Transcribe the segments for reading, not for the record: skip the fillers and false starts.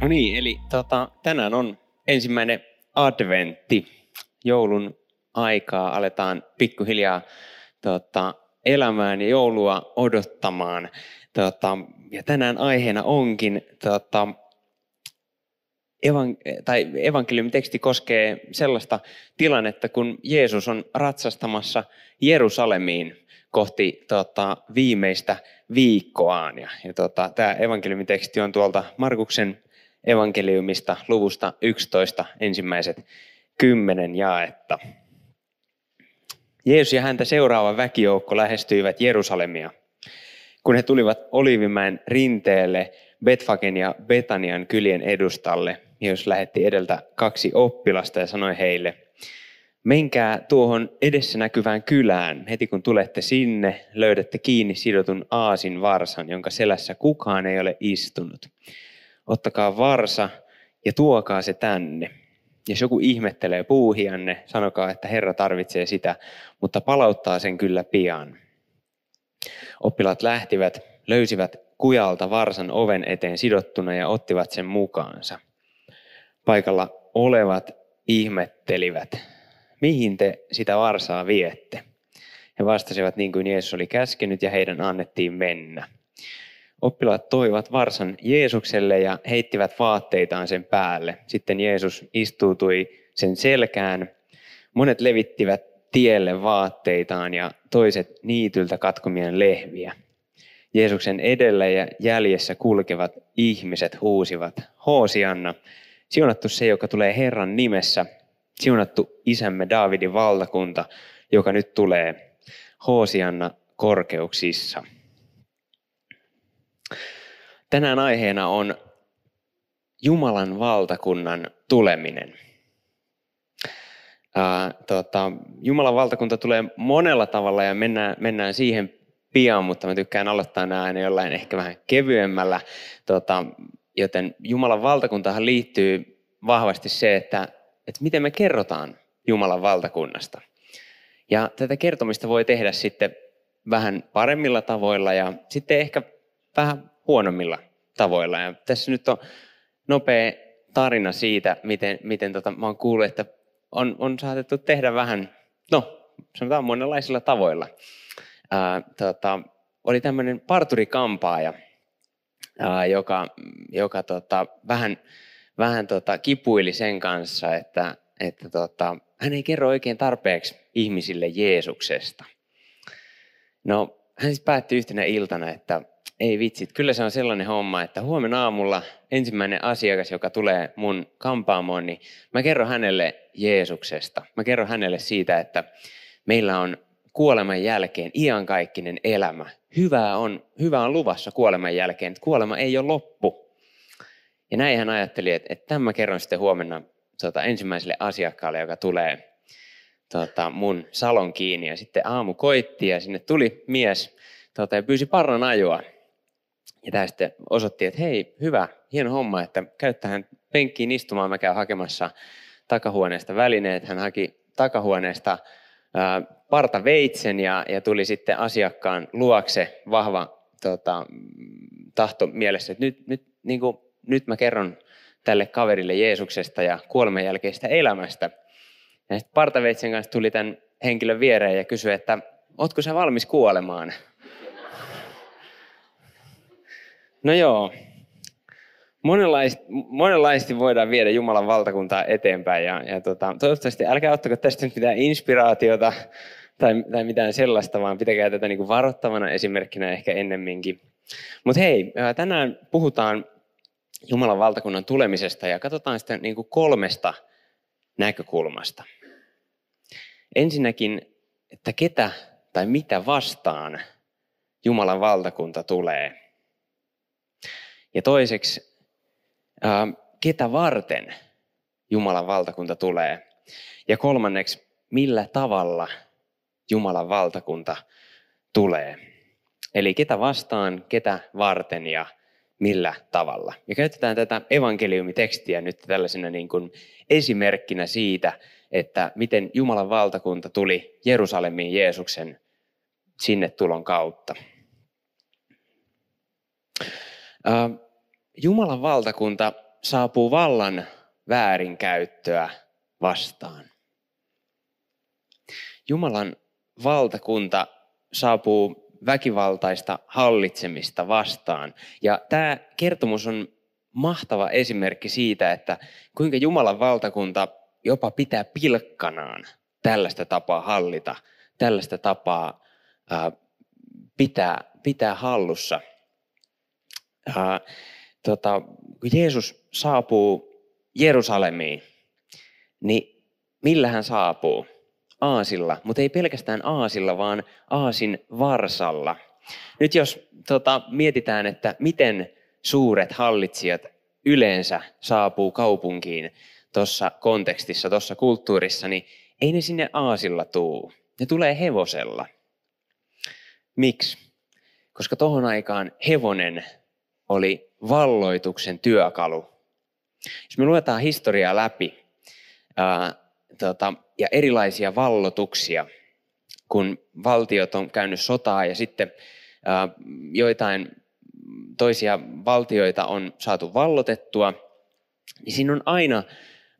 No niin, eli tänään on ensimmäinen adventti. Joulun aikaa aletaan pikkuhiljaa elämään ja joulua odottamaan. Ja tänään aiheena onkin, evankeliumiteksti koskee sellaista tilannetta, kun Jeesus on ratsastamassa Jerusalemiin kohti viimeistä viikkoaan. Ja tämä evankeliumiteksti on tuolta Markuksen evankeliumista luvusta 11 ensimmäiset 10 jaetta. Jeesus ja häntä seuraava väkijoukko lähestyivät Jerusalemia. Kun he tulivat Olivimäen rinteelle, Betfagen ja Betanian kylien edustalle, Jeesus lähetti edeltä 2 oppilasta ja sanoi heille: menkää tuohon edessä näkyvään kylään. Heti kun tulette sinne, löydätte kiinni sidotun aasin varsan, jonka selässä kukaan ei ole istunut. Ottakaa varsa ja tuokaa se tänne. Jos joku ihmettelee puuhianne, sanokaa, että Herra tarvitsee sitä, mutta palauttaa sen kyllä pian. Oppilaat lähtivät, löysivät kujalta varsan oven eteen sidottuna ja ottivat sen mukaansa. Paikalla olevat ihmettelivät: mihin te sitä varsaa viette? He vastasivat niin kuin Jeesus oli käskenyt, ja heidän annettiin mennä. Oppilaat toivat varsan Jeesukselle ja heittivät vaatteitaan sen päälle. Sitten Jeesus istuutui sen selkään. Monet levittivät tielle vaatteitaan ja toiset niityltä katkomien lehviä. Jeesuksen edellä ja jäljessä kulkevat ihmiset huusivat: Hoosianna, siunattu se, joka tulee Herran nimessä, siunattu isämme Daavidin valtakunta, joka nyt tulee, Hoosianna korkeuksissa. Tänään aiheena on Jumalan valtakunnan tuleminen. Jumalan valtakunta tulee monella tavalla ja mennään siihen pian, mutta mä tykkään aloittaa nämä aina jollain ehkä vähän kevyemmällä. Joten Jumalan valtakuntahan liittyy vahvasti se, että miten me kerrotaan Jumalan valtakunnasta. Ja tätä kertomista voi tehdä sitten vähän paremmilla tavoilla ja sitten ehkä vähän huonommilla tavoilla. Ja tässä nyt on nopea tarina siitä, miten mä oon kuullut, että on saatettu tehdä vähän, sanotaan monenlaisilla tavoilla. Oli tämmöinen parturikampaaja, joka vähän kipuili sen kanssa, että hän ei kerro oikein tarpeeksi ihmisille Jeesuksesta. No, hän siis päätti yhtenä iltana, että ei vitsit, kyllä se on sellainen homma, että huomenna aamulla ensimmäinen asiakas, joka tulee mun kampaamoon, niin mä kerron hänelle Jeesuksesta. Mä kerron hänelle siitä, että meillä on kuoleman jälkeen iankaikkinen elämä. Hyvää on luvassa kuoleman jälkeen, että kuolema ei ole loppu. Ja näin hän ajatteli, että tämän mä kerron sitten huomenna ensimmäiselle asiakkaalle, joka tulee mun salon kiinni. Ja sitten aamu koitti ja sinne tuli mies ja pyysi parran ajoa. Ja tämä sitten osoitti, että hei, hyvä, hieno homma, että käy tähän penkkiin istumaan. Mä käyn hakemassa takahuoneesta välineet. Hän haki takahuoneesta partaveitsen ja tuli sitten asiakkaan luokse vahva tahto mielessä, että nyt mä kerron tälle kaverille Jeesuksesta ja kuoleman jälkeistä elämästä. Ja sitten partaveitsen kanssa tuli tämän henkilön viereen ja kysyi, että ootko sä valmis kuolemaan? No joo, monenlaisesti voidaan viedä Jumalan valtakuntaa eteenpäin ja toivottavasti älkää ottako tästä nyt mitään inspiraatiota tai mitään sellaista, vaan pitäkää tätä niin kuin varoittavana esimerkkinä ehkä ennemminkin. Mutta hei, tänään puhutaan Jumalan valtakunnan tulemisesta ja katsotaan sitä niin kuin 3 näkökulmasta. Ensinnäkin, että ketä tai mitä vastaan Jumalan valtakunta tulee. Ja toiseksi, ketä varten Jumalan valtakunta tulee. Ja kolmanneksi, millä tavalla Jumalan valtakunta tulee. Eli ketä vastaan, ketä varten ja millä tavalla. Ja käytetään tätä evankeliumitekstiä nyt tällaisena niin kuin esimerkkinä siitä, että miten Jumalan valtakunta tuli Jerusalemiin Jeesuksen sinne tulon kautta. Jumalan valtakunta saapuu vallan väärinkäyttöä vastaan. Jumalan valtakunta saapuu väkivaltaista hallitsemista vastaan. Ja tämä kertomus on mahtava esimerkki siitä, että kuinka Jumalan valtakunta jopa pitää pilkkanaan tällaista tapaa hallita, tällaista tapaa pitää hallussa. Kun Jeesus saapuu Jerusalemiin, niin millä hän saapuu? Aasilla, mutta ei pelkästään aasilla, vaan aasin varsalla. Nyt jos mietitään, että miten suuret hallitsijat yleensä saapuu kaupunkiin tuossa kontekstissa, tuossa kulttuurissa, niin ei ne sinne aasilla tuu. Ne tulee hevosella. Miksi? Koska tohon aikaan hevonen oli valloituksen työkalu. Jos me luetaan historiaa läpi ja erilaisia vallotuksia, kun valtiot on käynyt sotaa ja sitten joitain toisia valtioita on saatu vallotettua, niin siinä on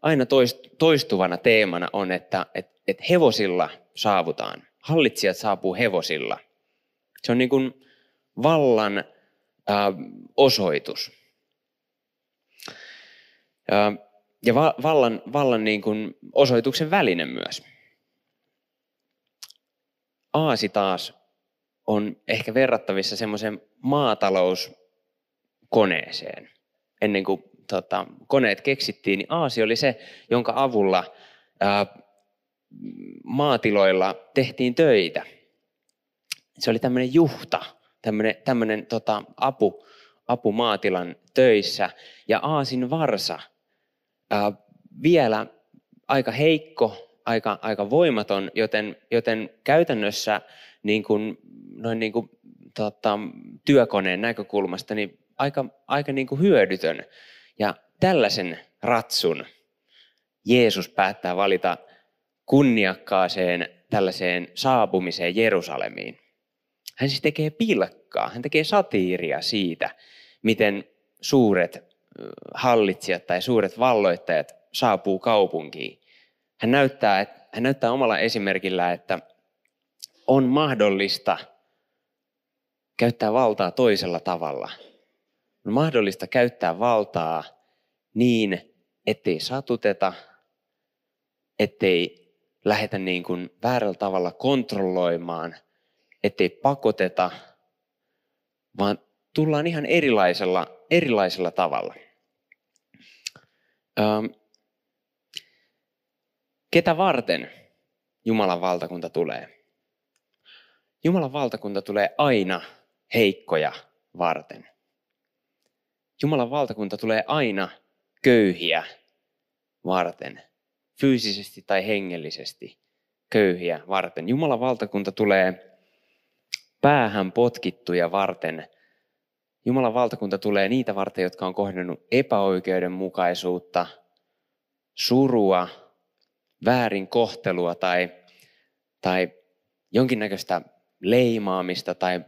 aina toistuvana teemana on, että hevosilla saavutaan. Hallitsijat saapuu hevosilla. Se on niin kuin vallan osoitus. Ja vallan niin kuin osoituksen väline myös. Aasi taas on ehkä verrattavissa semmoiseen maatalouskoneeseen. Ennen kuin koneet keksittiin, niin aasi oli se, jonka avulla maatiloilla tehtiin töitä. Se oli tämmöinen juhta, tämmöinen apu maatilan töissä. Ja aasin varsa, vielä aika heikko, aika voimaton, joten käytännössä niin kuin, noin niin kuin, työkoneen näkökulmasta niin aika niin kuin hyödytön. Ja tällaisen ratsun Jeesus päättää valita kunniakkaaseen tällaiseen saapumiseen Jerusalemiin. Hän siis tekee pilkkaa, hän tekee satiiria siitä, miten suuret hallitsijat tai suuret valloittajat saapuu kaupunkiin. Hän näyttää omalla esimerkillä, että on mahdollista käyttää valtaa toisella tavalla. On mahdollista käyttää valtaa niin, ettei satuteta, ettei lähetä niin kuin väärällä tavalla kontrolloimaan, ettei pakoteta, vaan tullaan ihan erilaisella tavalla. Ketä varten Jumalan valtakunta tulee? Jumalan valtakunta tulee aina heikkoja varten. Jumalan valtakunta tulee aina köyhiä varten. Fyysisesti tai hengellisesti köyhiä varten. Jumalan valtakunta tulee päähän potkittuja varten. Jumalan valtakunta tulee niitä varten, jotka on kohdannut epäoikeudenmukaisuutta, surua, väärinkohtelua tai jonkinnäköistä leimaamista tai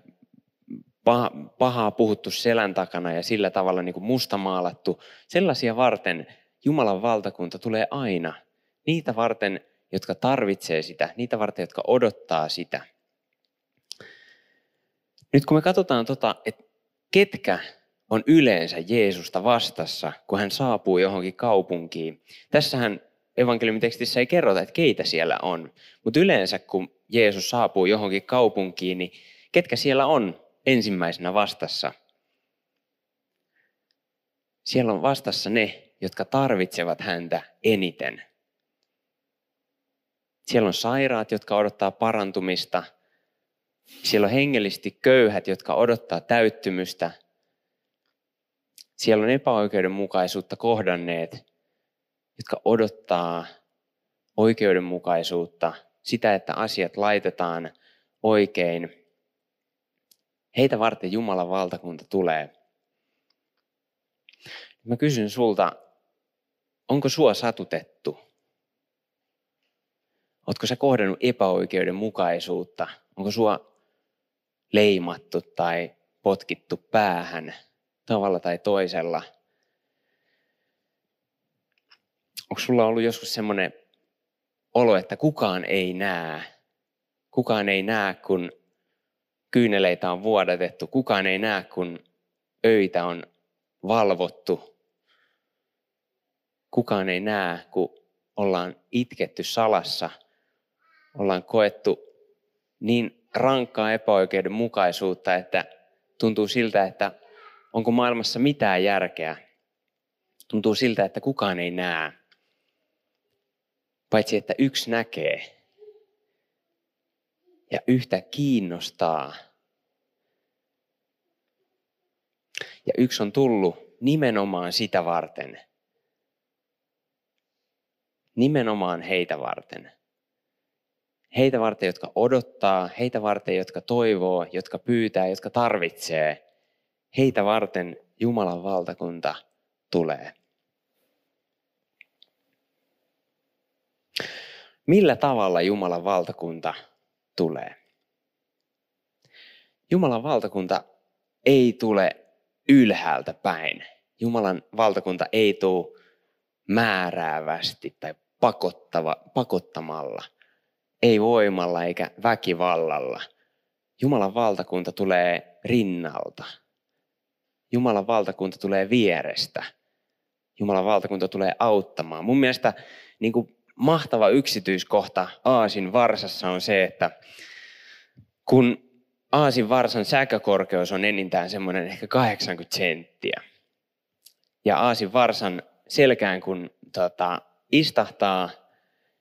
pahaa puhuttu selän takana ja sillä tavalla niin kuin mustamaalattu. Sellaisia varten Jumalan valtakunta tulee aina. Niitä varten, jotka tarvitsee sitä, niitä varten, jotka odottaa sitä. Nyt kun me katsotaan että ketkä on yleensä Jeesusta vastassa, kun hän saapuu johonkin kaupunkiin? Tässähän evankeliumitekstissä ei kerrota, että keitä siellä on. Mutta yleensä, kun Jeesus saapuu johonkin kaupunkiin, niin ketkä siellä on ensimmäisenä vastassa? Siellä on vastassa ne, jotka tarvitsevat häntä eniten. Siellä on sairaat, jotka odottaa parantumista. Siellä on hengellisesti köyhät, jotka odottaa täyttymystä. Siellä on epäoikeudenmukaisuutta kohdanneet, jotka odottaa oikeudenmukaisuutta, sitä, että asiat laitetaan oikein. Heitä varten Jumalan valtakunta tulee. Mä kysyn sulta, onko sua satutettu? Ootko sä kohdannut epäoikeudenmukaisuutta? Onko sua leimattu tai potkittu päähän tavalla tai toisella? Onko sulla ollut joskus semmoinen olo, että kukaan ei näe, kun kyyneleitä on vuodatettu, kukaan ei näe, kun öitä on valvottu, kukaan ei näe, kun ollaan itketty salassa, ollaan koettu niin rankkaa epäoikeudenmukaisuutta, että tuntuu siltä, että onko maailmassa mitään järkeä, tuntuu siltä, että kukaan ei näe. Paitsi että yksi näkee ja yhtä kiinnostaa. Ja yksi on tullut nimenomaan sitä varten. Nimenomaan heitä varten. Heitä varten, jotka odottaa, heitä varten, jotka toivoo, jotka pyytää, jotka tarvitsee. Heitä varten Jumalan valtakunta tulee. Millä tavalla Jumalan valtakunta tulee? Jumalan valtakunta ei tule ylhäältä päin. Jumalan valtakunta ei tule määräävästi tai pakottamalla. Ei voimalla eikä väkivallalla. Jumalan valtakunta tulee rinnalta. Jumalan valtakunta tulee vierestä. Jumalan valtakunta tulee auttamaan. Mun mielestä niin kuin mahtava yksityiskohta aasin varsassa on se, että kun aasin varsan säkäkorkeus on enintään semmoinen ehkä 80 senttiä ja aasin varsan selkään kun istahtaa,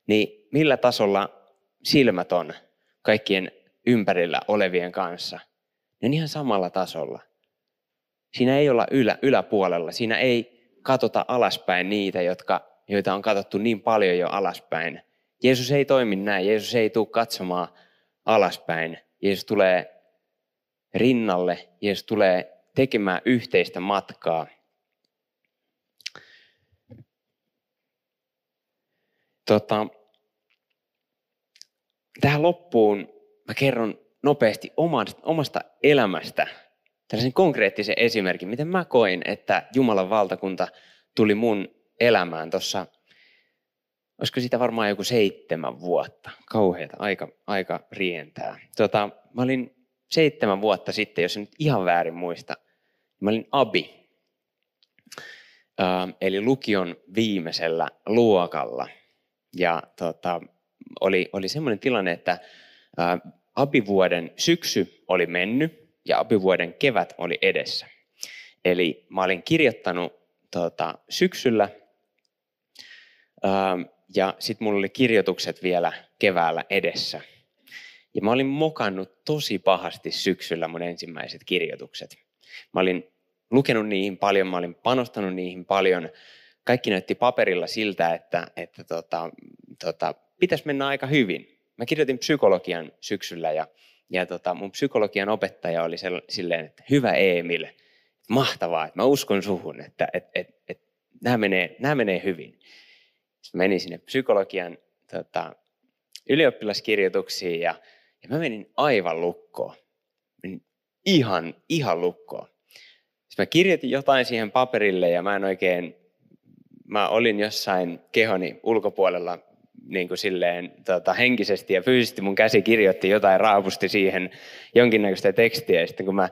niin millä tasolla silmät on kaikkien ympärillä olevien kanssa? Ne on ihan samalla tasolla. Siinä ei olla yläpuolella, siinä ei katsota alaspäin niitä, joita on katsottu niin paljon jo alaspäin. Jeesus ei toimi näin, Jeesus ei tule katsomaan alaspäin. Jeesus tulee rinnalle, Jeesus tulee tekemään yhteistä matkaa. Tähän loppuun mä kerron nopeasti omasta elämästä tällaisen konkreettisen esimerkin, miten mä koin, että Jumalan valtakunta tuli mun elämään tuossa, olisiko sitä varmaan joku 7 vuotta. Kauheata, aika rientää. Mä olin 7 vuotta sitten, jos en nyt ihan väärin muista, mä olin abi, eli lukion viimeisellä luokalla. Ja oli semmoinen tilanne, että abivuoden syksy oli mennyt ja abivuoden kevät oli edessä. Eli mä olin kirjoittanut syksyllä. Ja sitten mulla oli kirjoitukset vielä keväällä edessä. Ja mä olin mokannut tosi pahasti syksyllä mun ensimmäiset kirjoitukset. Mä olin lukenut niihin paljon, mä olin panostanut niihin paljon. Kaikki näytti paperilla siltä, että pitäisi mennä aika hyvin. Mä kirjoitin psykologian syksyllä ja mun psykologian opettaja oli silleen, että hyvä Emil, mahtavaa, että mä uskon suhun, että nämä menee hyvin. Sitten menin sinne psykologian ylioppilaskirjoituksiin ja mä menin aivan lukkoon. Menin ihan lukkoon. Sitten mä kirjoitin jotain siihen paperille ja mä olin jossain kehoni ulkopuolella niin kuin silleen henkisesti ja fyysisesti mun käsi kirjoitti jotain, raapusti siihen jonkinnäköistä tekstiä. Ja sitten kun mä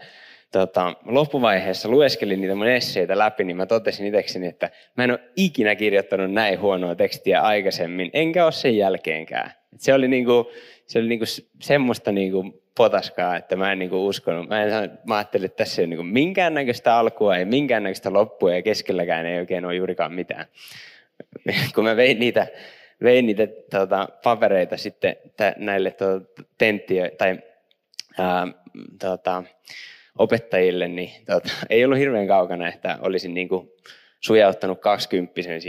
loppuvaiheessa lueskelin niitä mun esseitä läpi, niin mä totesin itsekseni, että mä en ole ikinä kirjoittanut näin huonoa tekstiä aikaisemmin, enkä ole sen jälkeenkään. Et se oli niinku semmoista niinku potaskaa, että mä en niinku uskonut. Mä ajattelin, että tässä ei ole niinku minkäännäköistä alkua, ei minkäännäköistä loppua ja keskelläkään ei oikein ole juurikaan mitään. Kun mä vein niitä papereita sitten näille opettajille, niin ei ollut hirveän kaukana, että olisin niin kuin sujauttanut kaksikymppisen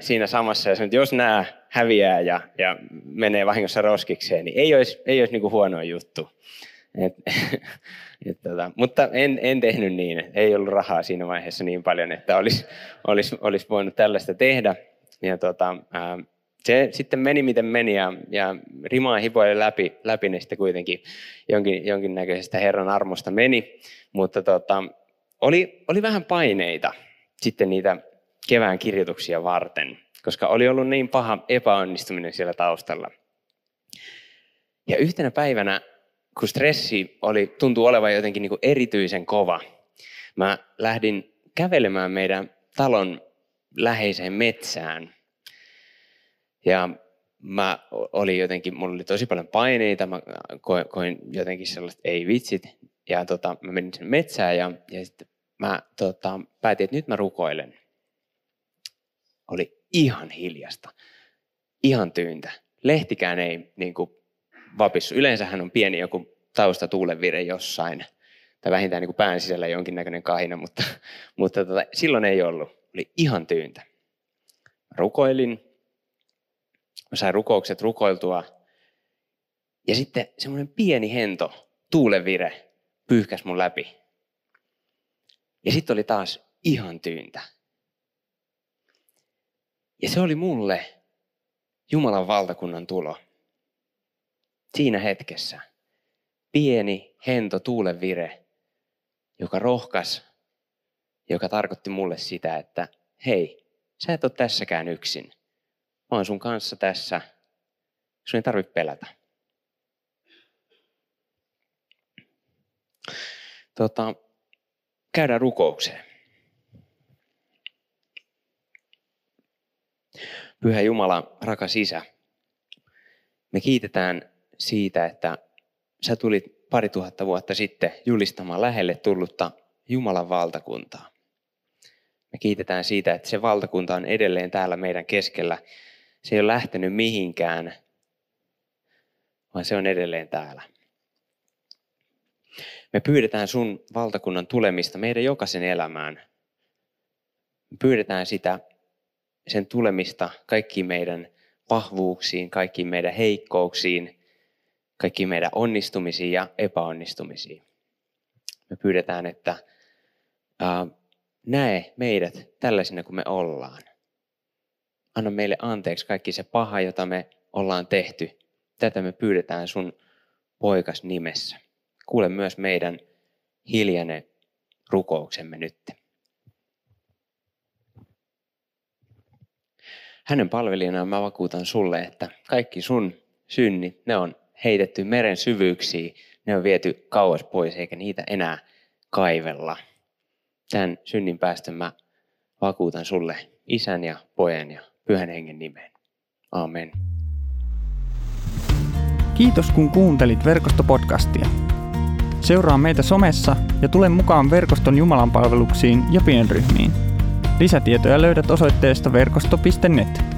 siinä samassa. Ja jos nämä häviää ja menee vahingossa roskikseen, niin ei olisi niin kuin huono juttu. Mutta en tehnyt niin. Ei ollut rahaa siinä vaiheessa niin paljon, että olisi voinut tällaista tehdä. Ja se sitten meni miten meni ja rimaa hipoili läpi ne sitten kuitenkin jonkinnäköisestä Herran armosta meni. Mutta oli vähän paineita sitten niitä kevään kirjoituksia varten, koska oli ollut niin paha epäonnistuminen siellä taustalla. Ja yhtenä päivänä, kun stressi tuntui olevan jotenkin niin kuin erityisen kova, mä lähdin kävelemään meidän talon läheiseen metsään. Ja mulla oli tosi paljon paineita, mä koin jotenkin sellaista ei vitsit. Ja mä menin sinne metsään ja sitten mä päätin, että nyt mä rukoilen. Oli ihan hiljasta, ihan tyyntä. Lehtikään ei niin kuin vapissu. Yleensähän on pieni joku taustatuulenvire jossain. Tai vähintään niin kuin pään sisällä jonkinnäköinen kahina, mutta silloin ei ollut. Oli ihan tyyntä. Rukoilin. Mä sain rukoukset rukoiltua. Ja sitten semmoinen pieni hento, tuulenvire, pyyhkäsi mun läpi. Ja sitten oli taas ihan tyyntä. Ja se oli mulle Jumalan valtakunnan tulo. Siinä hetkessä pieni hento tuulenvire, joka rohkasi, joka tarkoitti mulle sitä, että hei, sä et ole tässäkään yksin. Mä oon sun kanssa tässä. Sun ei tarvitse pelätä. Käydään rukoukseen. Pyhä Jumala, rakas Isä, me kiitetään siitä, että sä tulit 2000 vuotta sitten julistamaan lähelle tullutta Jumalan valtakuntaa. Me kiitetään siitä, että se valtakunta on edelleen täällä meidän keskellä. Se ei ole lähtenyt mihinkään, vaan se on edelleen täällä. Me pyydetään sun valtakunnan tulemista meidän jokaisen elämään. Me pyydetään sen tulemista kaikkiin meidän vahvuuksiin, kaikkiin meidän heikkouksiin, kaikkiin meidän onnistumisiin ja epäonnistumisiin. Me pyydetään, että näe meidät tällaisina kuin me ollaan. Anna meille anteeksi kaikki se paha, jota me ollaan tehty. Tätä me pyydetään sun poikas nimessä. Kuule myös meidän hiljainen rukouksemme nyt. Hänen palvelijanaan mä vakuutan sulle, että kaikki sun synnit, ne on heitetty meren syvyyksiin. Ne on viety kauas pois eikä niitä enää kaivella. Tämän synnin päästön mä vakuutan sulle Isän ja Pojan ja Pyhän Hengen nimeen. Aamen. Kiitos kun kuuntelit verkostopodcastia. Seuraa meitä somessa ja tule mukaan verkoston jumalanpalveluksiin ja pienryhmiin. Lisätietoja löydät osoitteesta verkosto.net.